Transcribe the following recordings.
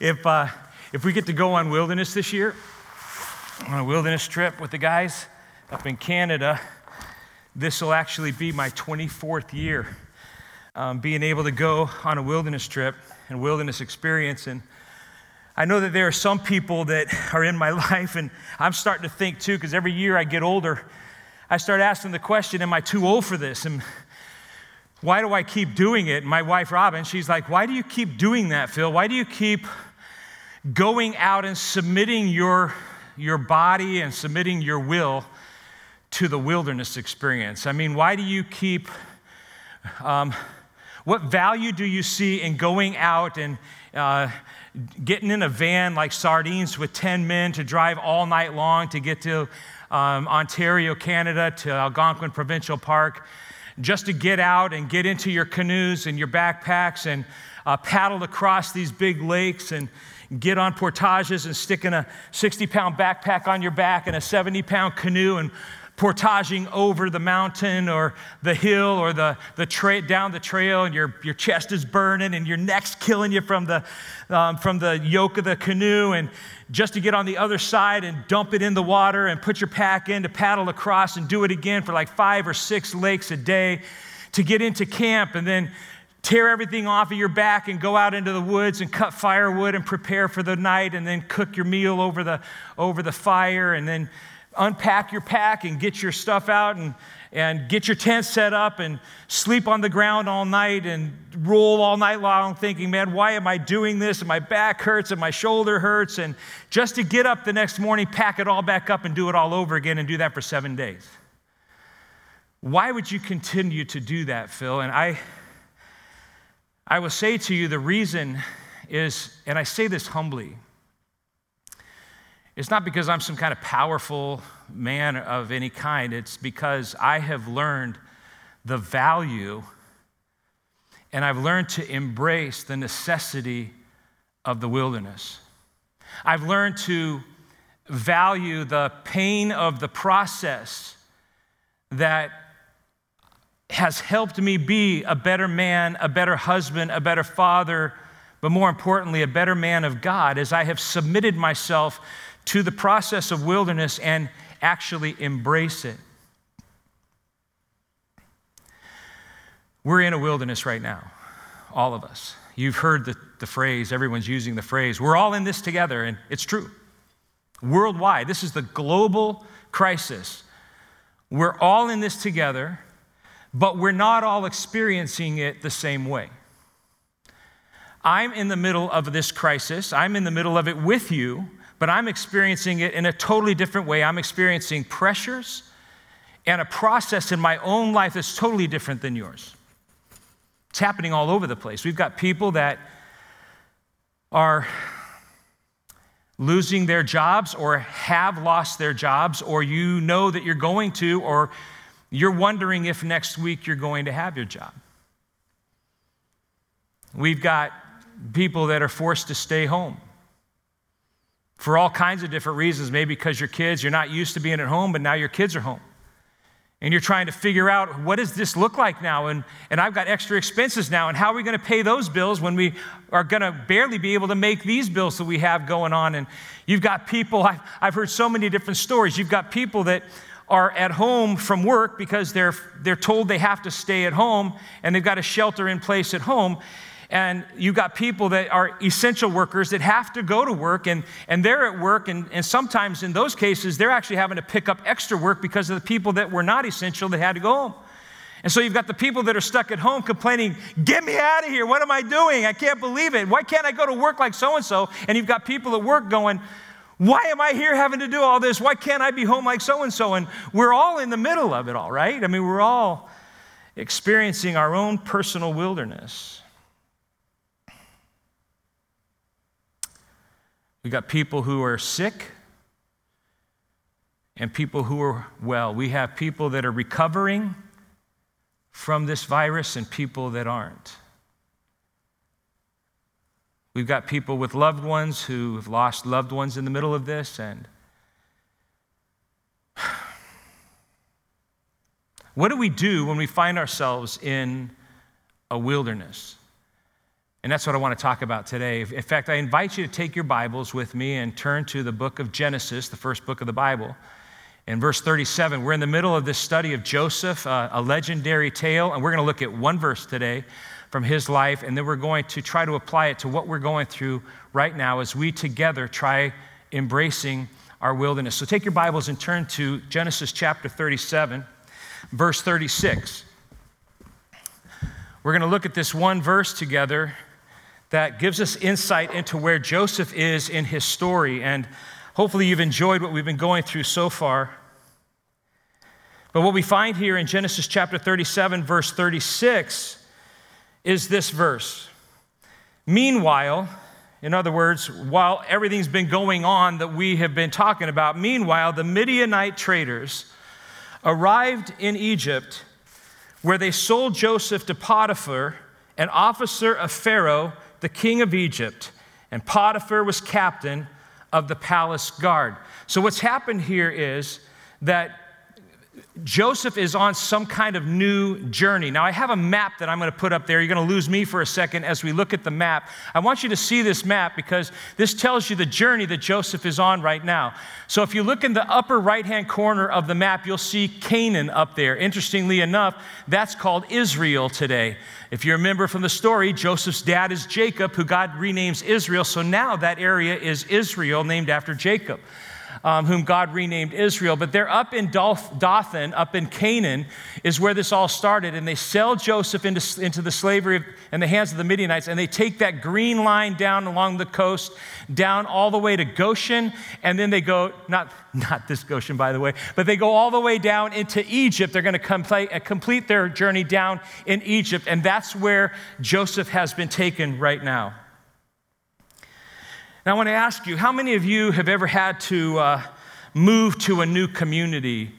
If we get to go on wilderness this year, on a wilderness trip with the guys up in Canada, this will actually be my 24th year being able to go on a wilderness trip and wilderness experience. And I know that there are some people that are in my life, and I'm starting to think too, because every year I get older, I start asking the question, am I too old for this? And why do I keep doing it? And my wife, Robin, she's like, why do you keep doing that, Phil? Why do you keep going out and submitting your body and submitting your will to the wilderness experience? I mean, why do you keep, what value do you see in going out and getting in a van like sardines with 10 men to drive all night long to get to Ontario, Canada, to Algonquin Provincial Park, just to get out and get into your canoes and your backpacks and paddle across these big lakes and get on portages and sticking a 60-pound backpack on your back and a 70-pound canoe and portaging over the mountain or the hill or the trail down the trail, and your chest is burning and your neck's killing you from the yoke of the canoe, and just to get on the other side and dump it in the water and put your pack in to paddle across and do it again for like 5 or 6 lakes a day, to get into camp and then tear everything off of your back and go out into the woods and cut firewood and prepare for the night and then cook your meal over the fire and then unpack your pack and get your stuff out and get your tent set up and sleep on the ground all night and roll all night long thinking, man, why am I doing this? And my back hurts and my shoulder hurts. And just to get up the next morning, pack it all back up and do it all over again and do that for 7 days. Why would you continue to do that, Phil? And I will say to you, the reason is, and I say this humbly, it's not because I'm some kind of powerful man of any kind. It's because I have learned the value, and I've learned to embrace the necessity of the wilderness. I've learned to value the pain of the process that has helped me be a better man, a better husband, a better father, but more importantly, a better man of God, as I have submitted myself to the process of wilderness and actually embrace it. We're in a wilderness right now, all of us. You've heard the phrase, everyone's using the phrase, we're all in this together, and it's true. Worldwide, this is the global crisis. We're all in this together, but we're not all experiencing it the same way. I'm in the middle of this crisis. I'm in the middle of it with you, but I'm experiencing it in a totally different way. I'm experiencing pressures and a process in my own life that's totally different than yours. It's happening all over the place. We've got people that are losing their jobs or have lost their jobs, or you know that you're going to, or you're wondering if next week you're going to have your job. We've got people that are forced to stay home for all kinds of different reasons. Maybe because your kids, you're not used to being at home, but now your kids are home. And you're trying to figure out, what does this look like now? And I've got extra expenses now, and how are we gonna pay those bills when we are gonna barely be able to make these bills that we have going on? And you've got people, I've heard so many different stories. You've got people that are at home from work because they're told they have to stay at home, and they've got a shelter in place at home. And you've got people that are essential workers that have to go to work, and they're at work, and sometimes in those cases, they're actually having to pick up extra work because of the people that were not essential that had to go home. And so you've got the people that are stuck at home complaining, get me out of here, what am I doing? I can't believe it. Why can't I go to work like so-and-so? And you've got people at work going, why am I here having to do all this? Why can't I be home like so-and-so? And we're all in the middle of it all, right? I mean, we're all experiencing our own personal wilderness. We got people who are sick and people who are well. We have people that are recovering from this virus and people that aren't. We've got people with loved ones who have lost loved ones in the middle of this. And what do we do when we find ourselves in a wilderness? And that's what I want to talk about today. In fact, I invite you to take your Bibles with me and turn to the book of Genesis, the first book of the Bible. In verse 37, we're in the middle of this study of Joseph, a legendary tale, and we're going to look at one verse today from his life, and then we're going to try to apply it to what we're going through right now as we together try embracing our wilderness. So take your Bibles and turn to Genesis chapter 37, verse 36. We're going to look at this one verse together that gives us insight into where Joseph is in his story. And hopefully you've enjoyed what we've been going through so far. But what we find here in Genesis chapter 37, verse 36, is this verse. Meanwhile, in other words, while everything's been going on that we have been talking about, meanwhile, the Midianite traders arrived in Egypt, where they sold Joseph to Potiphar, an officer of Pharaoh, the king of Egypt, and Potiphar was captain of the palace guard. So what's happened here is that Joseph is on some kind of new journey. Now I have a map that I'm going to put up there. You're going to lose me for a second as we look at the map. I want you to see this map because this tells you the journey that Joseph is on right now. So if you look in the upper right-hand corner of the map, you'll see Canaan up there. Interestingly enough, that's called Israel today. If you remember from the story, Joseph's dad is Jacob, who God renames Israel. So now that area is Israel, named after Jacob, whom God renamed Israel. But they're up in Dothan, up in Canaan, is where this all started. And they sell Joseph into the slavery in the hands of the Midianites. And they take that green line down along the coast, down all the way to Goshen. And then they go, not this Goshen, by the way, but they go all the way down into Egypt. They're going to complete their journey down in Egypt. And that's where Joseph has been taken right now. And I want to ask you, how many of you have ever had to move to a new community,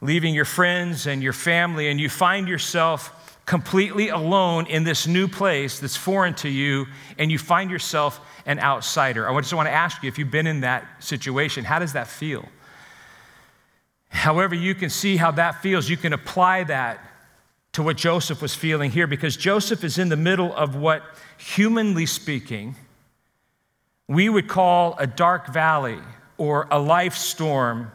leaving your friends and your family, and you find yourself completely alone in this new place that's foreign to you, and you find yourself an outsider? I just want to ask you, if you've been in that situation, how does that feel? However you can see how that feels, you can apply that to what Joseph was feeling here, because Joseph is in the middle of what, humanly speaking, we would call a dark valley or a life storm,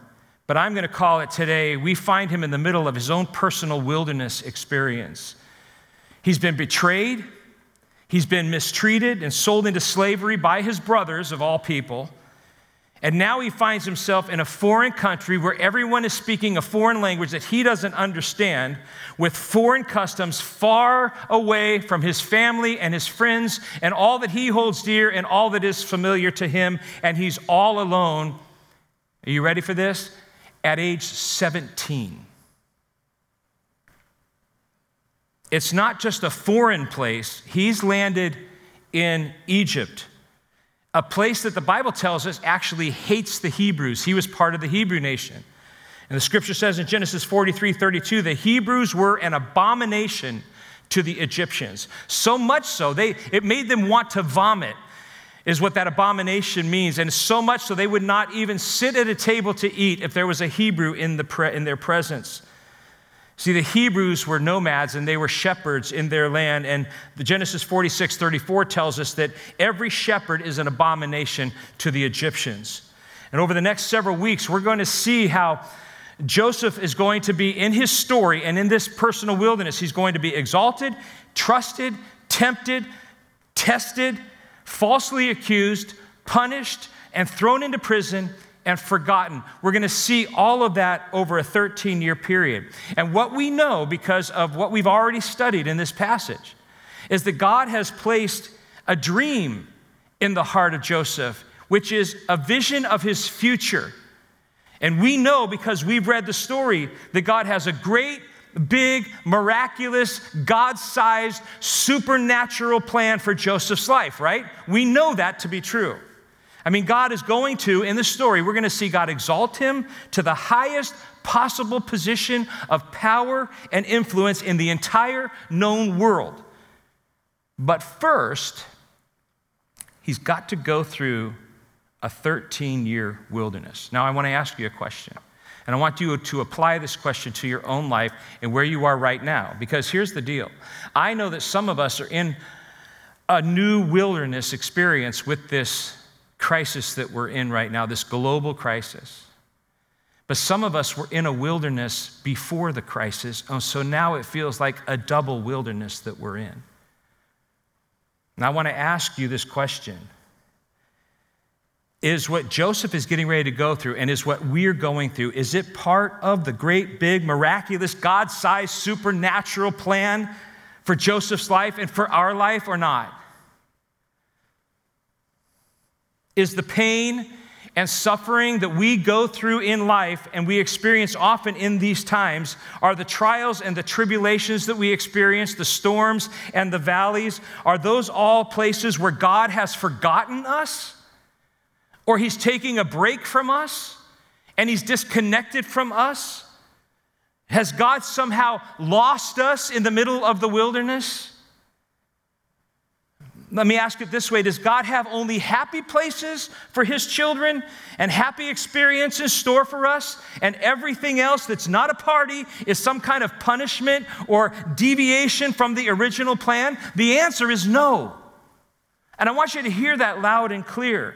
but I'm going to call it today, we find him in the middle of his own personal wilderness experience. He's been betrayed, he's been mistreated and sold into slavery by his brothers, of all people, and now he finds himself in a foreign country where everyone is speaking a foreign language that he doesn't understand, with foreign customs, far away from his family and his friends and all that he holds dear and all that is familiar to him, and he's all alone. Are you ready for this? At age 17. It's not just a foreign place. He's landed in Egypt, a place that the Bible tells us actually hates the Hebrews. He was part of the Hebrew nation. And the scripture says in Genesis 43:32, the Hebrews were an abomination to the Egyptians. So much so, it made them want to vomit, is what that abomination means. And so much so, they would not even sit at a table to eat if there was a Hebrew in their presence. See, the Hebrews were nomads and they were shepherds in their land. And the Genesis 46:34 tells us that every shepherd is an abomination to the Egyptians. And over the next several weeks, we're going to see how Joseph is going to be in his story and in this personal wilderness. He's going to be exalted, trusted, tempted, tested, falsely accused, punished, and thrown into prison and forgotten. We're going to see all of that over a 13-year period. And what we know, because of what we've already studied in this passage, is that God has placed a dream in the heart of Joseph, which is a vision of his future. And we know, because we've read the story, that God has a great, big, miraculous, God-sized, supernatural plan for Joseph's life, right? We know that to be true. I mean, God is going to, in this story, we're going to see God exalt him to the highest possible position of power and influence in the entire known world. But first, he's got to go through a 13-year wilderness. Now, I want to ask you a question, and I want you to apply this question to your own life and where you are right now, because here's the deal. I know that some of us are in a new wilderness experience with this crisis that we're in right now, this global crisis. But some of us were in a wilderness before the crisis, so now it feels like a double wilderness that we're in. And I want to ask you this question. Is what Joseph is getting ready to go through and is what we're going through, is it part of the great, big, miraculous, God-sized, supernatural plan for Joseph's life and for our life or not? Is the pain and suffering that we go through in life and we experience often in these times, are the trials and the tribulations that we experience, the storms and the valleys, are those all places where God has forgotten us? Or he's taking a break from us and he's disconnected from us? Has God somehow lost us in the middle of the wilderness? Let me ask it this way. Does God have only happy places for his children and happy experiences in store for us, and everything else that's not a party is some kind of punishment or deviation from the original plan? The answer is no. And I want you to hear that loud and clear.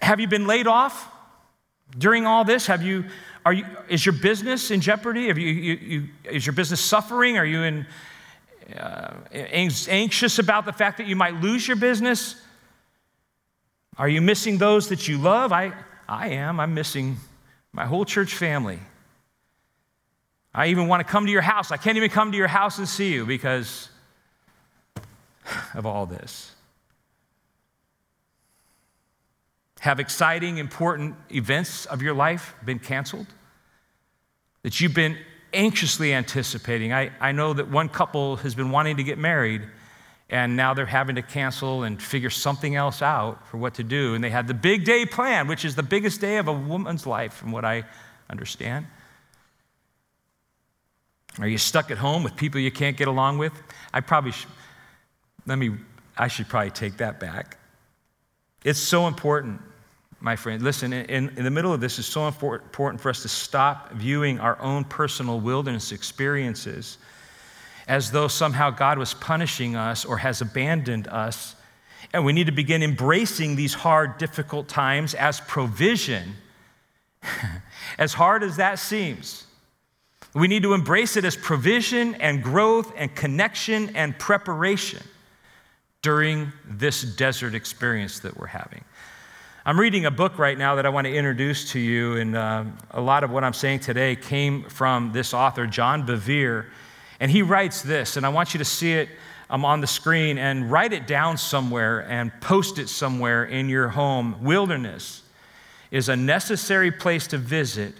Have you been laid off during all this? Is your business in jeopardy? Is your business suffering? Are you anxious about the fact that you might lose your business? Are you missing those that you love? I am. I'm missing my whole church family. I even want to come to your house. I can't even come to your house and see you because of all this. Have exciting, important events of your life been canceled that you've been anxiously anticipating? I know that one couple has been wanting to get married, and now they're having to cancel and figure something else out for what to do. And they had the big day planned, which is the biggest day of a woman's life, from what I understand. Are you stuck at home with people you can't get along with? I should probably take that back. It's so important. My friend, listen, in the middle of this, it's so important for us to stop viewing our own personal wilderness experiences as though somehow God was punishing us or has abandoned us. And we need to begin embracing these hard, difficult times as provision, as hard as that seems. We need to embrace it as provision and growth and connection and preparation during this desert experience that we're having. I'm reading a book right now that I want to introduce to you, and a lot of what I'm saying today came from this author, John Bevere, and he writes this, and I want you to see it on the screen and write it down somewhere and post it somewhere in your home. Wilderness is a necessary place to visit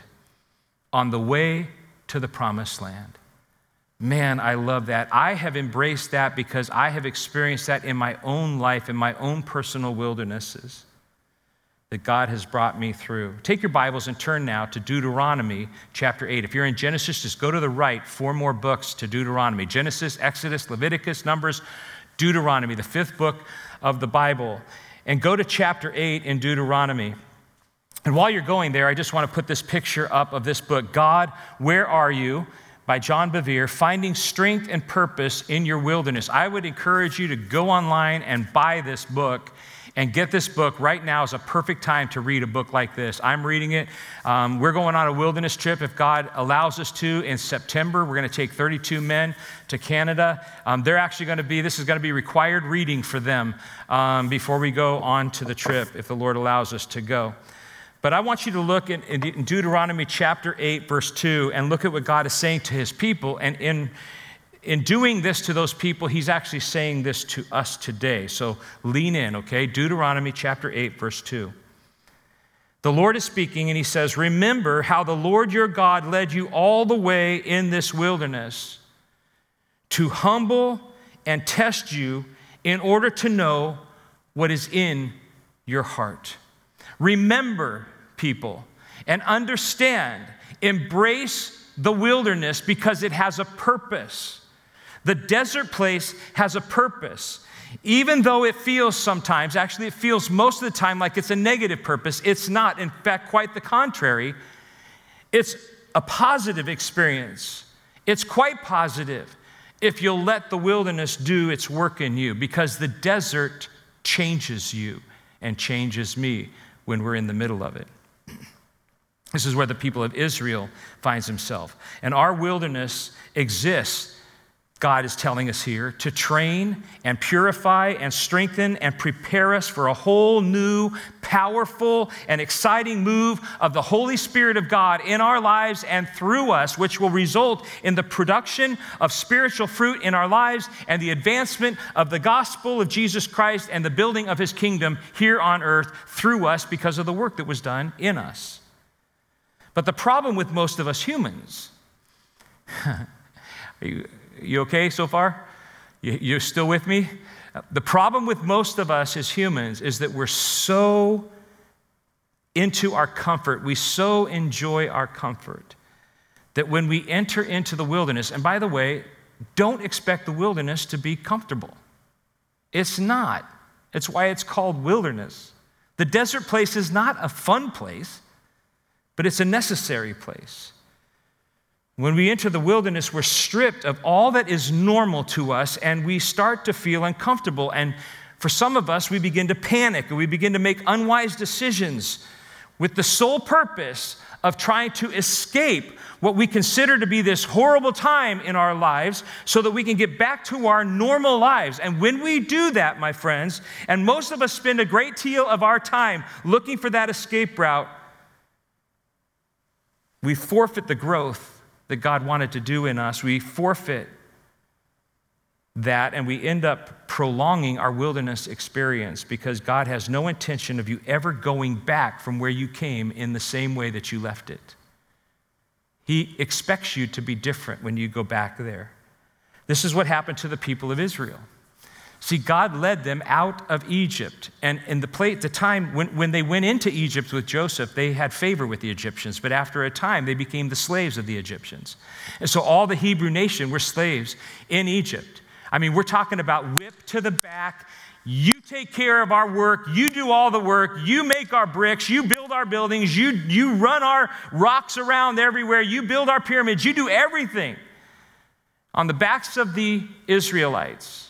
on the way to the promised land. Man, I love that. I have embraced that because I have experienced that in my own life, in my own personal wildernesses that God has brought me through. Take your Bibles and turn now to Deuteronomy chapter 8. If you're in Genesis, just go to the right, 4 more books to Deuteronomy. Genesis, Exodus, Leviticus, Numbers, Deuteronomy, the 5th book of the Bible. And go to chapter 8 in Deuteronomy. And while you're going there, I just want to put this picture up of this book, God, Where Are You? By John Bevere, Finding Strength and Purpose in Your Wilderness. I would encourage you to go online and buy this book and get this book. Right now is a perfect time to read a book like this. I'm reading it. We're going on a wilderness trip, if God allows us to, in September. We're going to take 32 men to Canada. This is going to be required reading for them before we go on to the trip, if the Lord allows us to go. But I want you to look in Deuteronomy chapter 8, verse 2, and look at what God is saying to his people. And in doing this to those people, he's actually saying this to us today. So lean in, okay? Deuteronomy chapter 8, verse 2. The Lord is speaking, and he says, "Remember how the Lord your God led you all the way in this wilderness to humble and test you in order to know what is in your heart." Remember, people, and understand, embrace the wilderness because it has a purpose. The desert place has a purpose. Even though it feels sometimes, actually it feels most of the time like it's a negative purpose, it's not. In fact, quite the contrary. It's a positive experience. It's quite positive. if you'll let the wilderness do its work in you, because the desert changes you and changes me when we're in the middle of it. This is where the people of Israel finds himself. And our wilderness exists, God is telling us here, to train and purify and strengthen and prepare us for a whole new, powerful, and exciting move of the Holy Spirit of God in our lives and through us, which will result in the production of spiritual fruit in our lives and the advancement of the gospel of Jesus Christ and the building of his kingdom here on earth through us because of the work that was done in us. But the problem with most of us humans, You okay so far? You're still with me? The problem with most of us as humans is that we're so into our comfort, we so enjoy our comfort, that when we enter into the wilderness, and by the way, don't expect the wilderness to be comfortable. It's not. It's why it's called wilderness. The desert place is not a fun place, but it's a necessary place. When we enter the wilderness, we're stripped of all that is normal to us, and we start to feel uncomfortable. And for some of us, we begin to panic, and we begin to make unwise decisions with the sole purpose of trying to escape what we consider to be this horrible time in our lives so that we can get back to our normal lives. And when we do that, my friends, and most of us spend a great deal of our time looking for that escape route, we forfeit the growth that God wanted to do in us. We forfeit that, and we end up prolonging our wilderness experience because God has no intention of you ever going back from where you came in the same way that you left it. He expects you to be different when you go back there. This is what happened to the people of Israel. See, God led them out of Egypt. And in the time when they went into Egypt with Joseph, they had favor with the Egyptians. But after a time, they became the slaves of the Egyptians. And so all the Hebrew nation were slaves in Egypt. I mean, we're talking about whip to the back. You take care of our work. You do all the work. You make our bricks. You build our buildings. You run our rocks around everywhere. You build our pyramids. You do everything on the backs of the Israelites.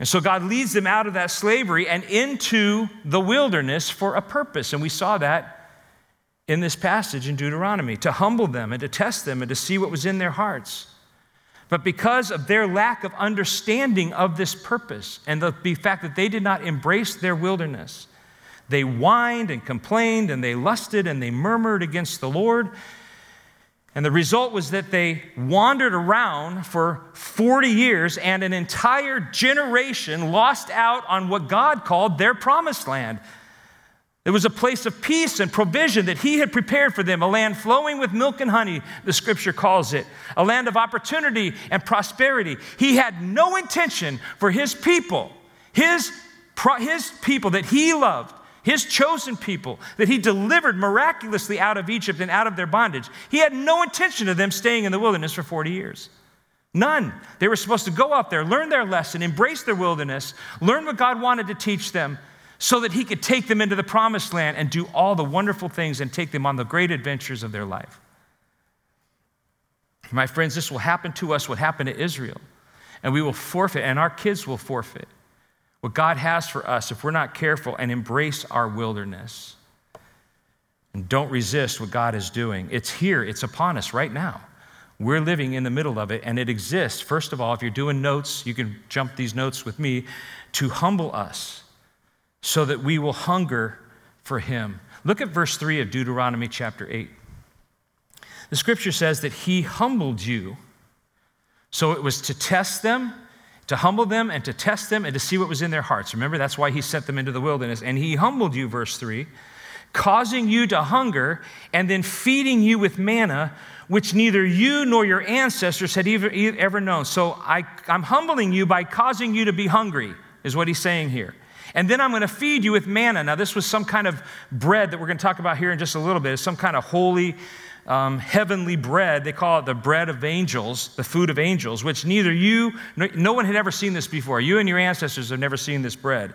And so God leads them out of that slavery and into the wilderness for a purpose. And we saw that in this passage in Deuteronomy, to humble them and to test them and to see what was in their hearts. But because of their lack of understanding of this purpose and the fact that they did not embrace their wilderness, they whined and complained and they lusted and they murmured against the Lord. And the result was that they wandered around for 40 years and an entire generation lost out on what God called their promised land. It was a place of peace and provision that he had prepared for them, a land flowing with milk and honey, the scripture calls it, a land of opportunity and prosperity. He had no intention for his people, his people that he loved, his chosen people that he delivered miraculously out of Egypt and out of their bondage. He had no intention of them staying in the wilderness for 40 years. None. They were supposed to go out there, learn their lesson, embrace their wilderness, learn what God wanted to teach them so that he could take them into the promised land and do all the wonderful things and take them on the great adventures of their life. My friends, this will happen to us what happened to Israel, and we will forfeit, and our kids will forfeit what God has for us if we're not careful and embrace our wilderness. And don't resist what God is doing. It's here. It's upon us right now. We're living in the middle of it, and it exists. First of all, if you're doing notes, you can jump these notes with me, to humble us so that we will hunger for him. Look at verse 3 of Deuteronomy chapter 8. The scripture says that he humbled you. So it was to test them, to humble them and to test them and to see what was in their hearts. Remember, that's why he sent them into the wilderness. And he humbled you, verse 3, causing you to hunger and then feeding you with manna, which neither you nor your ancestors had ever known. So I'm humbling you by causing you to be hungry, is what he's saying here. And then I'm going to feed you with manna. Now, this was some kind of bread that we're going to talk about here in just a little bit. It's some kind of holy heavenly bread. They call it the bread of angels, the food of angels, which neither you, no one had ever seen this before. You and your ancestors have never seen this bread.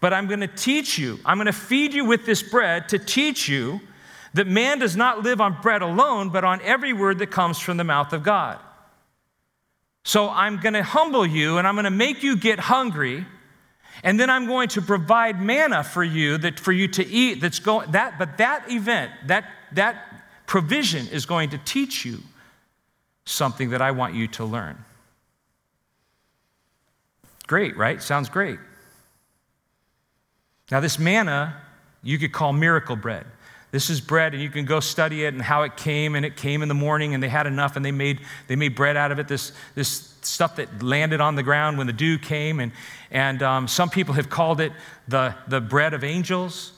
But I'm going to teach you, I'm going to feed you with this bread to teach you that man does not live on bread alone, but on every word that comes from the mouth of God. So I'm going to humble you, and I'm going to make you get hungry, and then I'm going to provide manna for you that for you to eat. But that event, that provision is going to teach you something that I want you to learn. Great, right? Sounds great. Now, this manna you could call miracle bread. This is bread, and you can go study it and how it came, and it came in the morning, and they had enough, and they made bread out of it, this stuff that landed on the ground when the dew came, and some people have called it the bread of angels.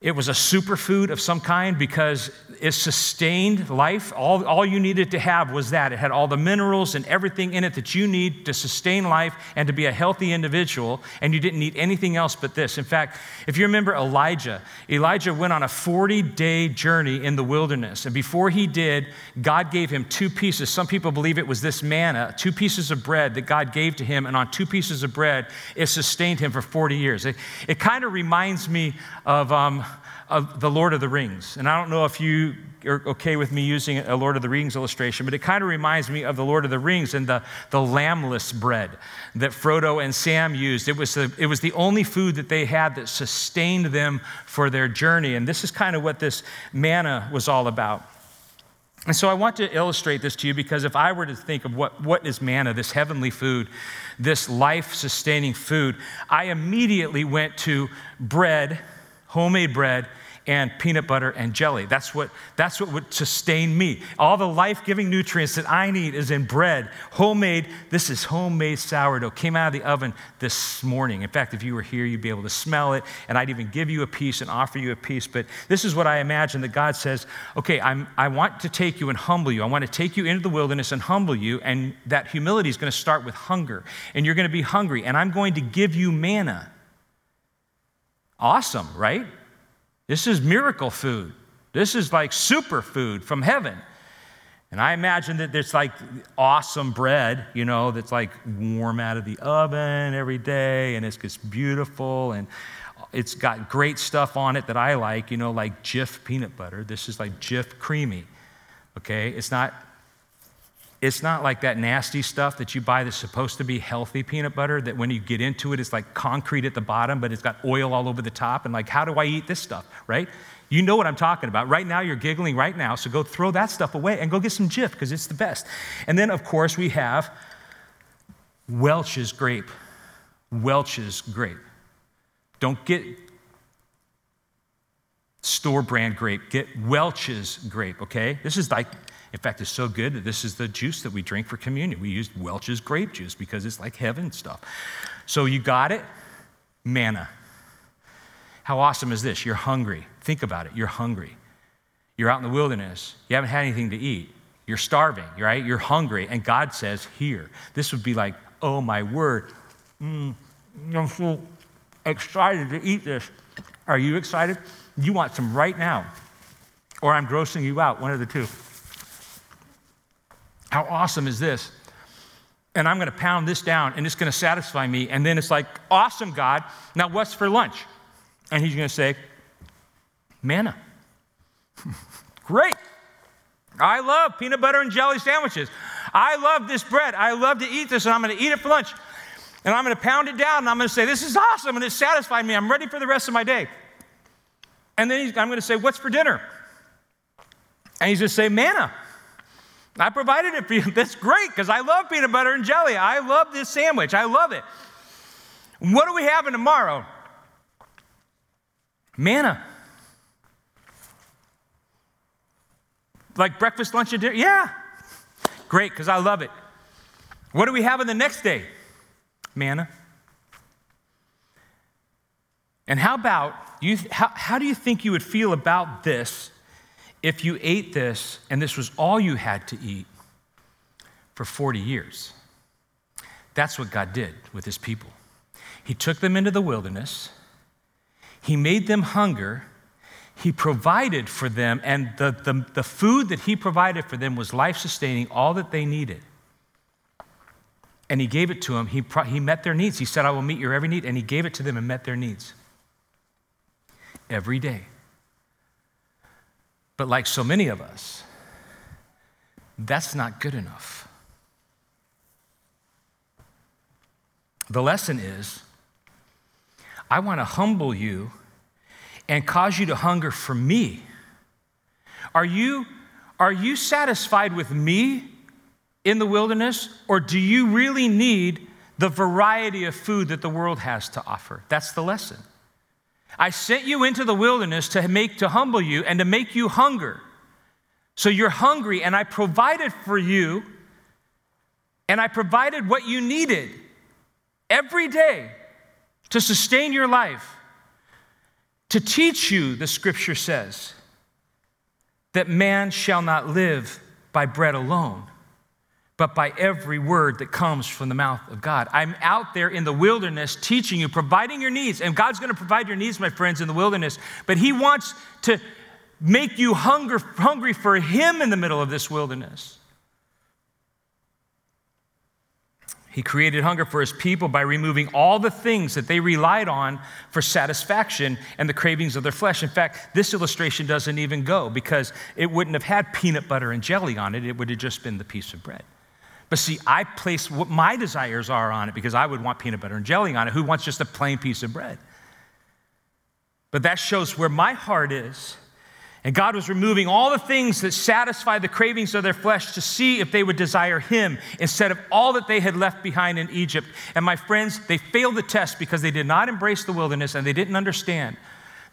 It was a superfood of some kind because it sustained life. All you needed to have was that. It had all the minerals and everything in it that you need to sustain life and to be a healthy individual, and you didn't need anything else but this. In fact, if you remember Elijah went on a 40-day journey in the wilderness, and before he did, God gave him two pieces. Some people believe it was this manna, two pieces of bread that God gave to him, and on two pieces of bread, it sustained him for 40 years. It kind of reminds me of the Lord of the Rings. And I don't know if you are okay with me using a Lord of the Rings illustration, but it kind of reminds me of the Lord of the Rings and the lambless bread that Frodo and Sam used. It was the only food that they had that sustained them for their journey. And this is kind of what this manna was all about. And so I want to illustrate this to you because if I were to think of what is manna, this heavenly food, this life-sustaining food, I immediately went to bread, homemade bread, and peanut butter and jelly. That's what would sustain me. All the life-giving nutrients that I need is in bread, homemade. This is homemade sourdough. Came out of the oven this morning. In fact, if you were here, you'd be able to smell it, and I'd even give you a piece and offer you a piece. But this is what I imagine that God says, okay, I want to take you and humble you. I want to take you into the wilderness and humble you, and that humility is going to start with hunger, and you're going to be hungry, and I'm going to give you manna. Awesome, right? This is miracle food. This is like super food from heaven. And I imagine that it's like awesome bread, that's like warm out of the oven every day, and it's just beautiful, and it's got great stuff on it that I like, like Jif peanut butter. This is like Jif creamy, okay? It's not like that nasty stuff that you buy that's supposed to be healthy peanut butter that when you get into it, it's like concrete at the bottom, but it's got oil all over the top. And like, how do I eat this stuff, right? You know what I'm talking about. Right now, you're giggling right now. So go throw that stuff away and go get some Jif because it's the best. And then, of course, we have Welch's grape. Welch's grape. Don't get store brand grape. Get Welch's grape, okay? This is like... In fact, it's so good that this is the juice that we drink for communion. We used Welch's grape juice because it's like heaven stuff. So you got it? Manna. How awesome is this? You're hungry. Think about it. You're hungry. You're out in the wilderness. You haven't had anything to eat. You're starving, right? You're hungry. And God says, here. This would be like, oh, my word. I'm so excited to eat this. Are you excited? You want some right now. Or I'm grossing you out, one of the two. How awesome is this? And I'm going to pound this down, and it's going to satisfy me. And then it's like, awesome, God. Now what's for lunch? And he's going to say, manna. Great. I love peanut butter and jelly sandwiches. I love this bread. I love to eat this, and I'm going to eat it for lunch. And I'm going to pound it down, and I'm going to say, this is awesome, and it satisfied me. I'm ready for the rest of my day. And then I'm going to say, what's for dinner? And he's going to say, manna. I provided it for you. That's great because I love peanut butter and jelly. I love this sandwich. I love it. What are we having tomorrow? Manna. Like breakfast, lunch, and dinner? Yeah. Great because I love it. What are we having the next day? Manna. And how about, how do you think you would feel about this if you ate this and this was all you had to eat for 40 years? That's what God did with his people. He took them into the wilderness. He made them hunger. He provided for them. And the food that he provided for them was life-sustaining, all that they needed. And he gave it to them. He met their needs. He said, I will meet your every need. And he gave it to them and met their needs every day. But like so many of us, that's not good enough. The lesson is, I want to humble you and cause you to hunger for me. Are you satisfied with me in the wilderness, or do you really need the variety of food that the world has to offer? That's the lesson. I sent you into the wilderness to humble you and to make you hunger. So you're hungry, and I provided for you, and I provided what you needed every day to sustain your life, to teach you, the scripture says, that man shall not live by bread alone, but by every word that comes from the mouth of God. I'm out there in the wilderness teaching you, providing your needs. And God's going to provide your needs, my friends, in the wilderness. But he wants to make you hungry for him in the middle of this wilderness. He created hunger for his people by removing all the things that they relied on for satisfaction and the cravings of their flesh. In fact, this illustration doesn't even go, because it wouldn't have had peanut butter and jelly on it. It would have just been the piece of bread. But see, I place what my desires are on it, because I would want peanut butter and jelly on it. Who wants just a plain piece of bread? But that shows where my heart is. And God was removing all the things that satisfy the cravings of their flesh to see if they would desire him instead of all that they had left behind in Egypt. And my friends, they failed the test because they did not embrace the wilderness, and they didn't understand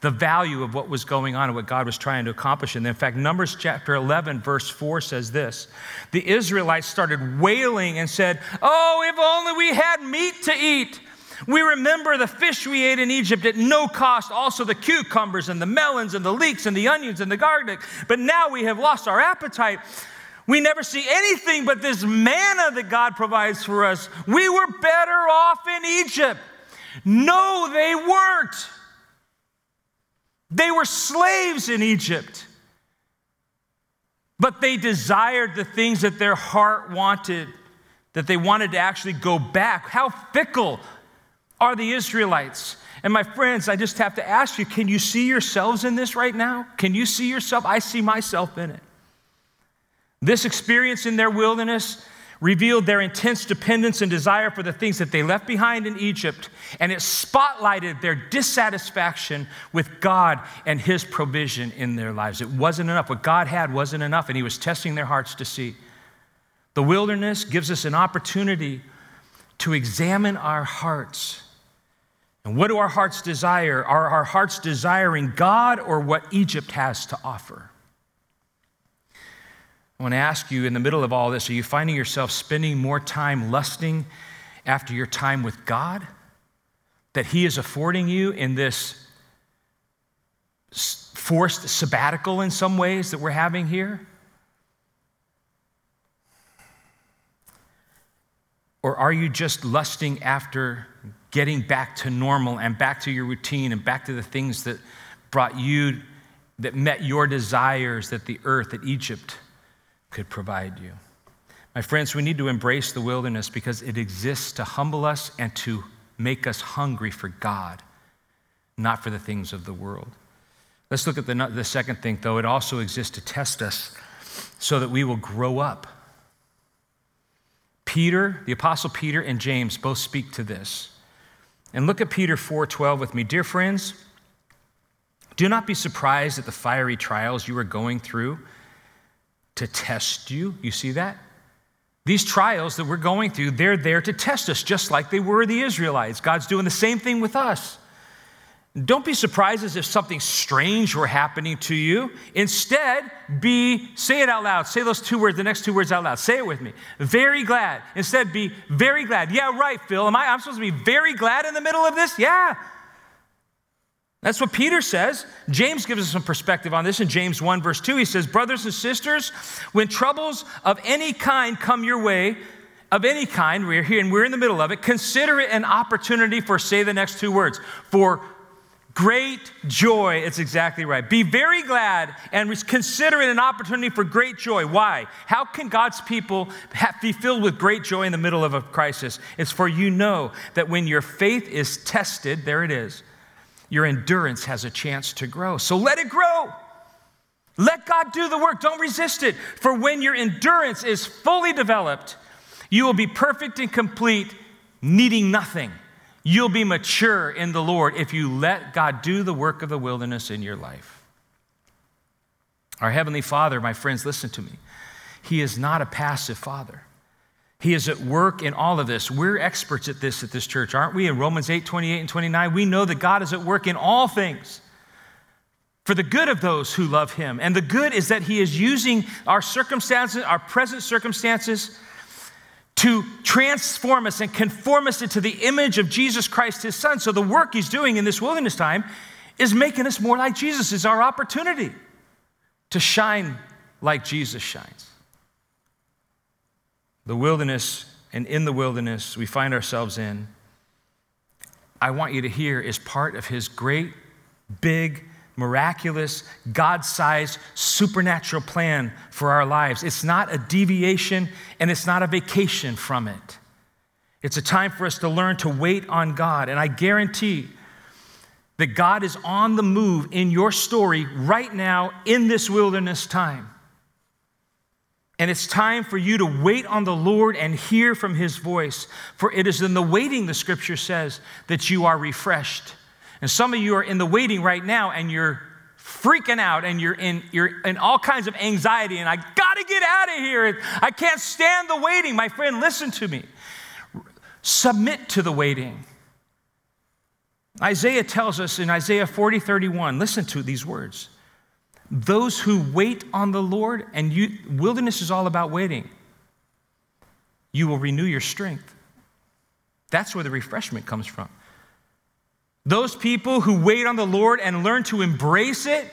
the value of what was going on and what God was trying to accomplish. And in fact, Numbers chapter 11, verse 4 says this: the Israelites started wailing and said, "Oh, if only we had meat to eat. We remember the fish we ate in Egypt at no cost, also the cucumbers and the melons and the leeks and the onions and the garlic. But now we have lost our appetite. We never see anything but this manna that God provides for us. We were better off in Egypt." No, they weren't. They were slaves in Egypt. But they desired the things that their heart wanted, that they wanted to actually go back. How fickle are the Israelites. And my friends, I just have to ask you, can you see yourselves in this right now? Can you see yourself? I see myself in it. This experience in their wilderness revealed their intense dependence and desire for the things that they left behind in Egypt, and it spotlighted their dissatisfaction with God and his provision in their lives. It wasn't enough. What God had wasn't enough, and he was testing their hearts to see. The wilderness gives us an opportunity to examine our hearts. And what do our hearts desire? Are our hearts desiring God or what Egypt has to offer? I want to ask you, in the middle of all this, are you finding yourself spending more time lusting after your time with God that he is affording you in this forced sabbatical in some ways that we're having here? Or are you just lusting after getting back to normal and back to your routine and back to the things that brought you, that met your desires that the earth, that Egypt could provide you? My friends, we need to embrace the wilderness because it exists to humble us and to make us hungry for God, not for the things of the world. Let's look at the second thing, though. It also exists to test us so that we will grow up. Peter, the Apostle Peter and James both speak to this. And look at Peter 4:12 with me. Dear friends, do not be surprised at the fiery trials you are going through to test you. You see that? These trials that we're going through, they're there to test us, just like they were the Israelites. God's doing the same thing with us. Don't be surprised as if something strange were happening to you. Instead, say it out loud. Say those two words, the next two words out loud. Say it with me. Very glad. Instead, be very glad. Yeah, right, Phil. I'm supposed to be very glad in the middle of this? Yeah. That's what Peter says. James gives us some perspective on this in James 1, verse 2. He says, brothers and sisters, when troubles of any kind come your way, of any kind, we're here and we're in the middle of it, consider it an opportunity for, say the next two words, for great joy. It's exactly right. Be very glad and consider it an opportunity for great joy. Why? How can God's people be filled with great joy in the middle of a crisis? It's for you know that when your faith is tested, there it is, your endurance has a chance to grow. So let it grow. Let God do the work. Don't resist it. For when your endurance is fully developed, you will be perfect and complete, needing nothing. You'll be mature in the Lord if you let God do the work of the wilderness in your life. Our Heavenly Father, my friends, listen to me. He is not a passive Father. He is at work in all of this. We're experts at this church, aren't we? In Romans 8, 28 and 29, we know that God is at work in all things for the good of those who love him. And the good is that he is using our circumstances, our present circumstances, to transform us and conform us into the image of Jesus Christ, his son. So the work he's doing in this wilderness time is making us more like Jesus. It's our opportunity to shine like Jesus shines. The wilderness, and in the wilderness we find ourselves in, I want you to hear, is part of his great, big, miraculous, God-sized, supernatural plan for our lives. It's not a deviation and it's not a vacation from it. It's a time for us to learn to wait on God. And I guarantee that God is on the move in your story right now in this wilderness time. And it's time for you to wait on the Lord and hear from his voice. For it is in the waiting, the scripture says, that you are refreshed. And some of you are in the waiting right now and you're freaking out and you're in all kinds of anxiety and I gotta get out of here. I can't stand the waiting. My friend, listen to me. Submit to the waiting. Isaiah tells us in Isaiah 40:31, listen to these words. Those who wait on the Lord, and wilderness is all about waiting, you will renew your strength. That's where the refreshment comes from. Those people who wait on the Lord and learn to embrace it,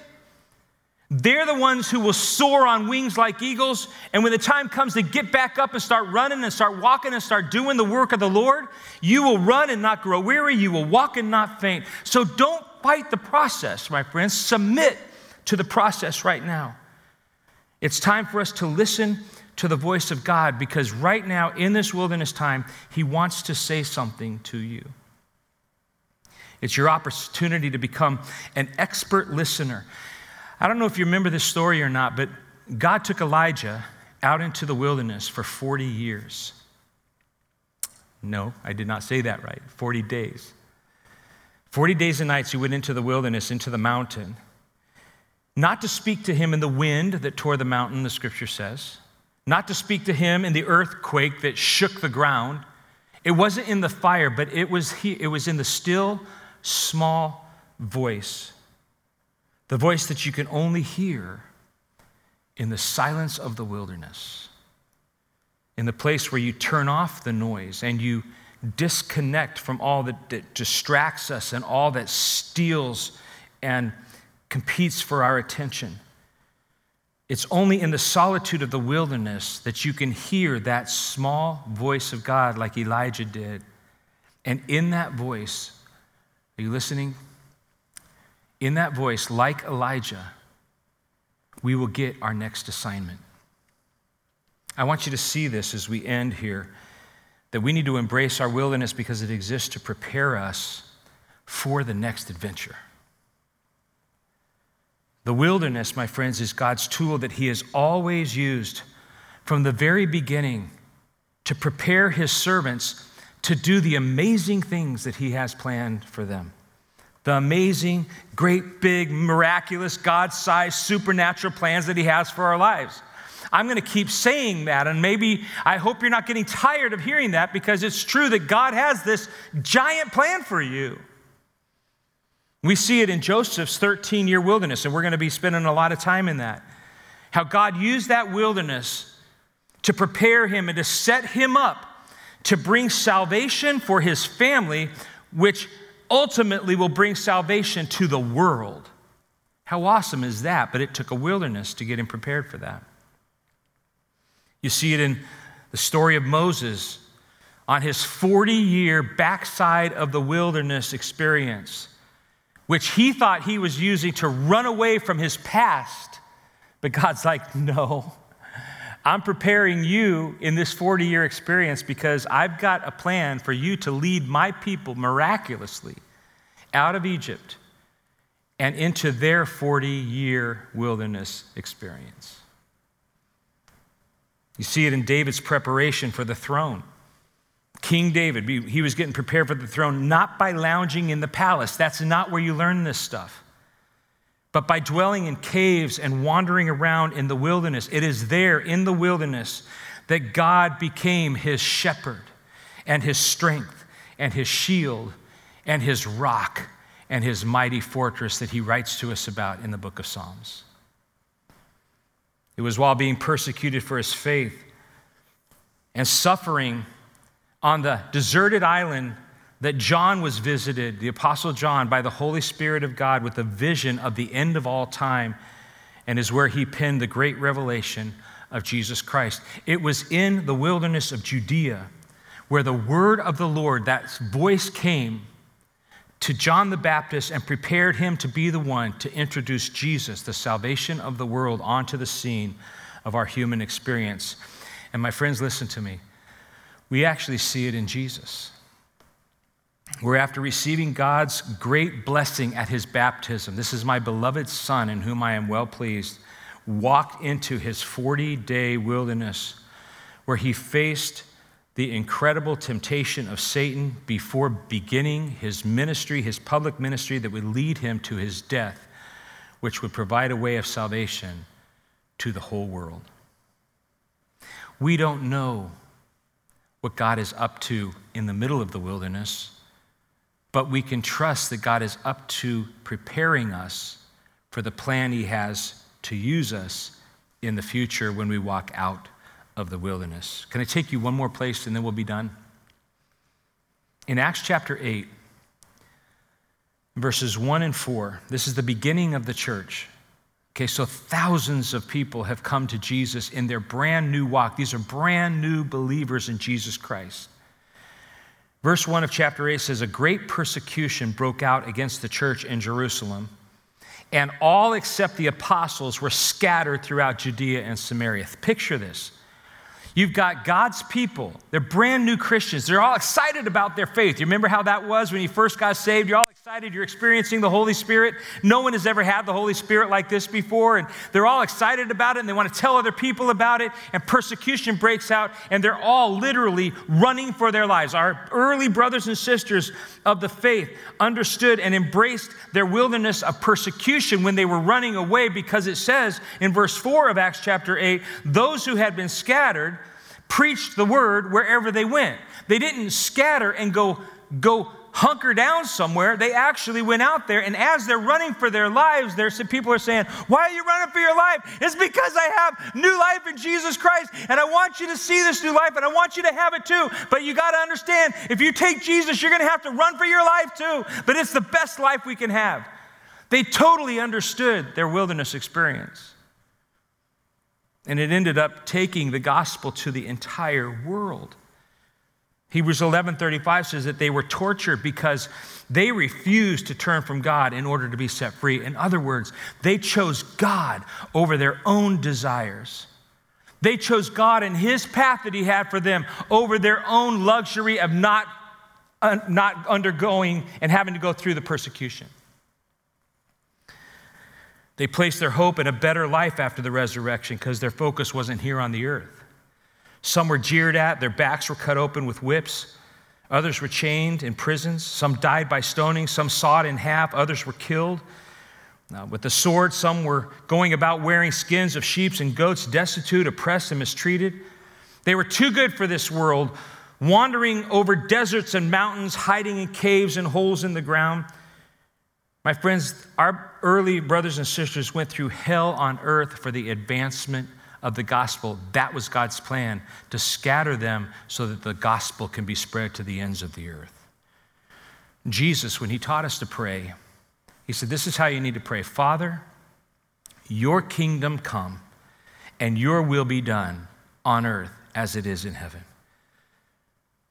they're the ones who will soar on wings like eagles. And when the time comes to get back up and start running and start walking and start doing the work of the Lord, you will run and not grow weary. You will walk and not faint. So don't fight the process, my friends. Submit to the process right now. It's time for us to listen to the voice of God, because right now in this wilderness time, he wants to say something to you. It's your opportunity to become an expert listener. I don't know if you remember this story or not, but God took Elijah out into the wilderness for 40 years. No, I did not say that right. 40 days. 40 days and nights he went into the wilderness, into the mountain, not to speak to him in the wind that tore the mountain, the scripture says, not to speak to him in the earthquake that shook the ground. It wasn't in the fire, but it was in the still, small voice, the voice that you can only hear in the silence of the wilderness, in the place where you turn off the noise and you disconnect from all that distracts us and all that steals and competes for our attention. It's only in the solitude of the wilderness that you can hear that small voice of God like Elijah did. And in that voice, are you listening? In that voice, like Elijah, we will get our next assignment. I want you to see this as we end here, that we need to embrace our wilderness because it exists to prepare us for the next adventure. The wilderness, my friends, is God's tool that he has always used from the very beginning to prepare his servants to do the amazing things that he has planned for them. The amazing, great, big, miraculous, God-sized, supernatural plans that he has for our lives. I'm going to keep saying that, and maybe I hope you're not getting tired of hearing that, because it's true that God has this giant plan for you. We see it in Joseph's 13-year wilderness, and we're going to be spending a lot of time in that. How God used that wilderness to prepare him and to set him up to bring salvation for his family, which ultimately will bring salvation to the world. How awesome is that? But it took a wilderness to get him prepared for that. You see it in the story of Moses on his 40-year backside of the wilderness experience, which he thought he was using to run away from his past. But God's like, no, I'm preparing you in this 40-year experience because I've got a plan for you to lead my people miraculously out of Egypt and into their 40-year wilderness experience. You see it in David's preparation for the throne. King David, he was getting prepared for the throne, not by lounging in the palace. That's not where you learn this stuff. But by dwelling in caves and wandering around in the wilderness. It is there in the wilderness that God became his shepherd and his strength and his shield and his rock and his mighty fortress that he writes to us about in the book of Psalms. It was while being persecuted for his faith and suffering on the deserted island that John was visited, the Apostle John, by the Holy Spirit of God with a vision of the end of all time, and is where he penned the great revelation of Jesus Christ. It was in the wilderness of Judea where the word of the Lord, that voice came to John the Baptist and prepared him to be the one to introduce Jesus, the salvation of the world, onto the scene of our human experience. And my friends, listen to me. We actually see it in Jesus, where after receiving God's great blessing at his baptism, this is my beloved son in whom I am well pleased, walked into his 40-day wilderness where he faced the incredible temptation of Satan before beginning his ministry, his public ministry that would lead him to his death, which would provide a way of salvation to the whole world. We don't know what God is up to in the middle of the wilderness, but we can trust that God is up to preparing us for the plan he has to use us in the future when we walk out of the wilderness. Can I take you one more place and then we'll be done? In Acts chapter 8, verses 1 and 4, this is the beginning of the church. Okay, so thousands of people have come to Jesus in their brand new walk. These are brand new believers in Jesus Christ. Verse 1 of chapter 8 says, a great persecution broke out against the church in Jerusalem, and all except the apostles were scattered throughout Judea and Samaria. Picture this. You've got God's people. They're brand new Christians. They're all excited about their faith. You remember how that was when you first got saved? You're all excited. You're experiencing the Holy Spirit. No one has ever had the Holy Spirit like this before, and they're all excited about it, and they want to tell other people about it, and persecution breaks out, and they're all literally running for their lives. Our early brothers and sisters of the faith understood and embraced their wilderness of persecution when they were running away, because it says in verse 4 of Acts chapter 8, those who had been scattered preached the word wherever they went. They didn't scatter and go hunker down somewhere. They actually went out there, and as they're running for their lives, there's some people are saying, why are you running for your life? It's because I have new life in Jesus Christ, and I want you to see this new life, and I want you to have it too. But you got to understand, if you take Jesus, you're going to have to run for your life too. But it's the best life we can have. They totally understood their wilderness experience. And it ended up taking the gospel to the entire world. Hebrews 11:35 says that they were tortured because they refused to turn from God in order to be set free. In other words, they chose God over their own desires. They chose God and his path that he had for them over their own luxury of not undergoing and having to go through the persecution. They placed their hope in a better life after the resurrection because their focus wasn't here on the earth. Some were jeered at, their backs were cut open with whips. Others were chained in prisons. Some died by stoning, some sawed in half, others were killed with the sword. Some were going about wearing skins of sheep and goats, destitute, oppressed, and mistreated. They were too good for this world, wandering over deserts and mountains, hiding in caves and holes in the ground. My friends, our early brothers and sisters went through hell on earth for the advancement of the gospel. That was God's plan, to scatter them so that the gospel can be spread to the ends of the earth. Jesus, when he taught us to pray, he said, this is how you need to pray. Father, your kingdom come and your will be done on earth as it is in heaven.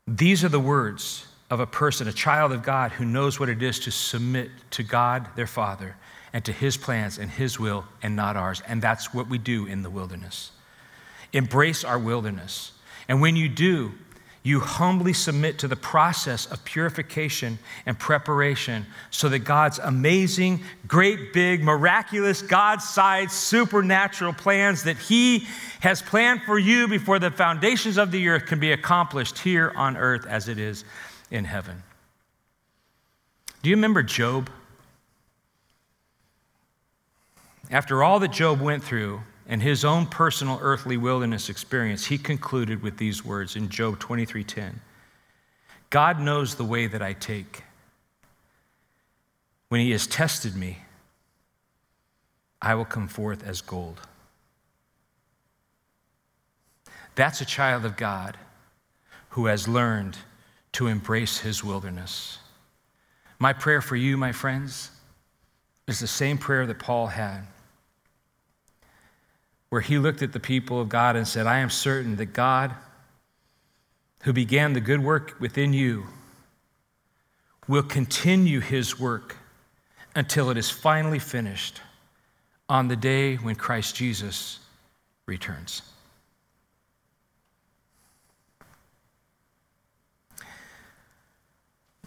These are the words of a person, a child of God, who knows what it is to submit to God, their Father, and to his plans and his will and not ours. And that's what we do in the wilderness. Embrace our wilderness. And when you do, you humbly submit to the process of purification and preparation so that God's amazing, great, big, miraculous, God-sized, supernatural plans that He has planned for you before the foundations of the earth can be accomplished here on earth as it is in heaven. Do you remember Job? After all that Job went through in his own personal earthly wilderness experience, he concluded with these words in Job 23:10. God knows the way that I take. When he has tested me, I will come forth as gold. That's a child of God who has learned to embrace his wilderness. My prayer for you, my friends, is the same prayer that Paul had, where he looked at the people of God and said, I am certain that God, who began the good work within you, will continue his work until it is finally finished on the day when Christ Jesus returns.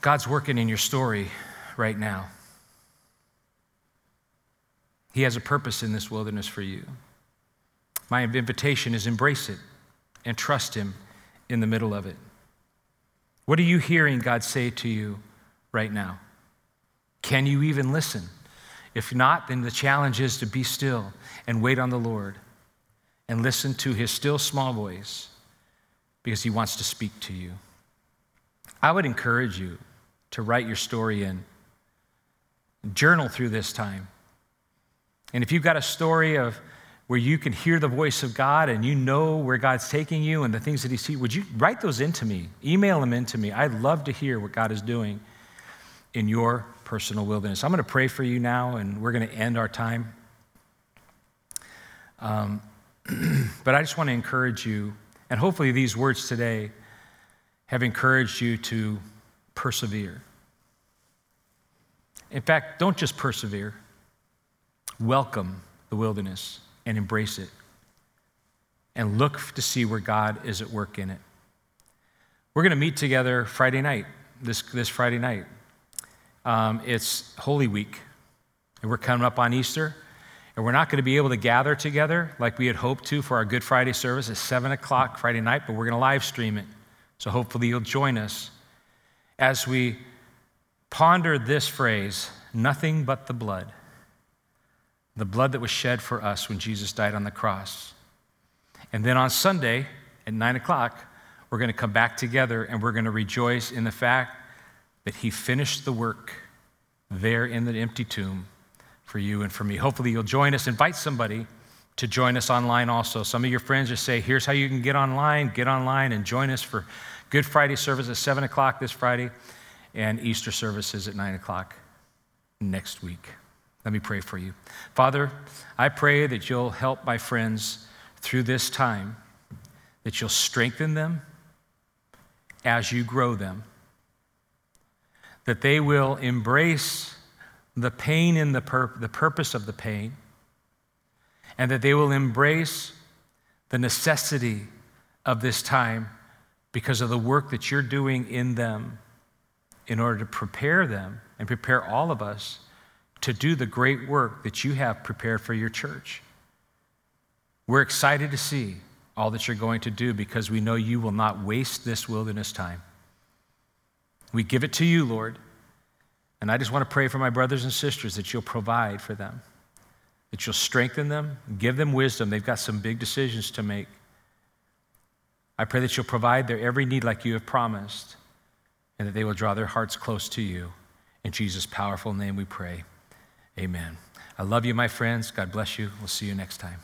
God's working in your story right now. He has a purpose in this wilderness for you. My invitation is embrace it and trust him in the middle of it. What are you hearing God say to you right now? Can you even listen? If not, then the challenge is to be still and wait on the Lord and listen to his still small voice, because he wants to speak to you. I would encourage you to write your story in. Journal through this time. And if you've got a story of where you can hear the voice of God and you know where God's taking you and the things that he sees, would you write those into me? Email them into me. I'd love to hear what God is doing in your personal wilderness. I'm going to pray for you now, and we're going to end our time. But I just want to encourage you, and hopefully these words today have encouraged you to persevere. In fact, don't just persevere. Welcome the wilderness and embrace it, and look to see where God is at work in it. We're going to meet together Friday night, this Friday night. It's Holy Week, and we're coming up on Easter, and we're not going to be able to gather together like we had hoped to for our Good Friday service at 7 o'clock Friday night, but we're going to live stream it. So hopefully you'll join us as we ponder this phrase, nothing but the blood. The blood that was shed for us when Jesus died on the cross. And then on Sunday at 9 o'clock, we're going to come back together and we're going to rejoice in the fact that he finished the work there in the empty tomb for you and for me. Hopefully you'll join us. Invite somebody to join us online also. Some of your friends just say, here's how you can get online and join us for Good Friday service at 7 o'clock this Friday and Easter services at 9 o'clock next week. Let me pray for you. Father, I pray that you'll help my friends through this time, that you'll strengthen them as you grow them, that they will embrace the pain and the purpose of the pain, and that they will embrace the necessity of this time because of the work that you're doing in them in order to prepare them and prepare all of us to do the great work that you have prepared for your church. We're excited to see all that you're going to do because we know you will not waste this wilderness time. We give it to you, Lord, and I just want to pray for my brothers and sisters that you'll provide for them, that you'll strengthen them, give them wisdom. They've got some big decisions to make. I pray that you'll provide their every need like you have promised, and that they will draw their hearts close to you. In Jesus' powerful name we pray. Amen. I love you, my friends. God bless you. We'll see you next time.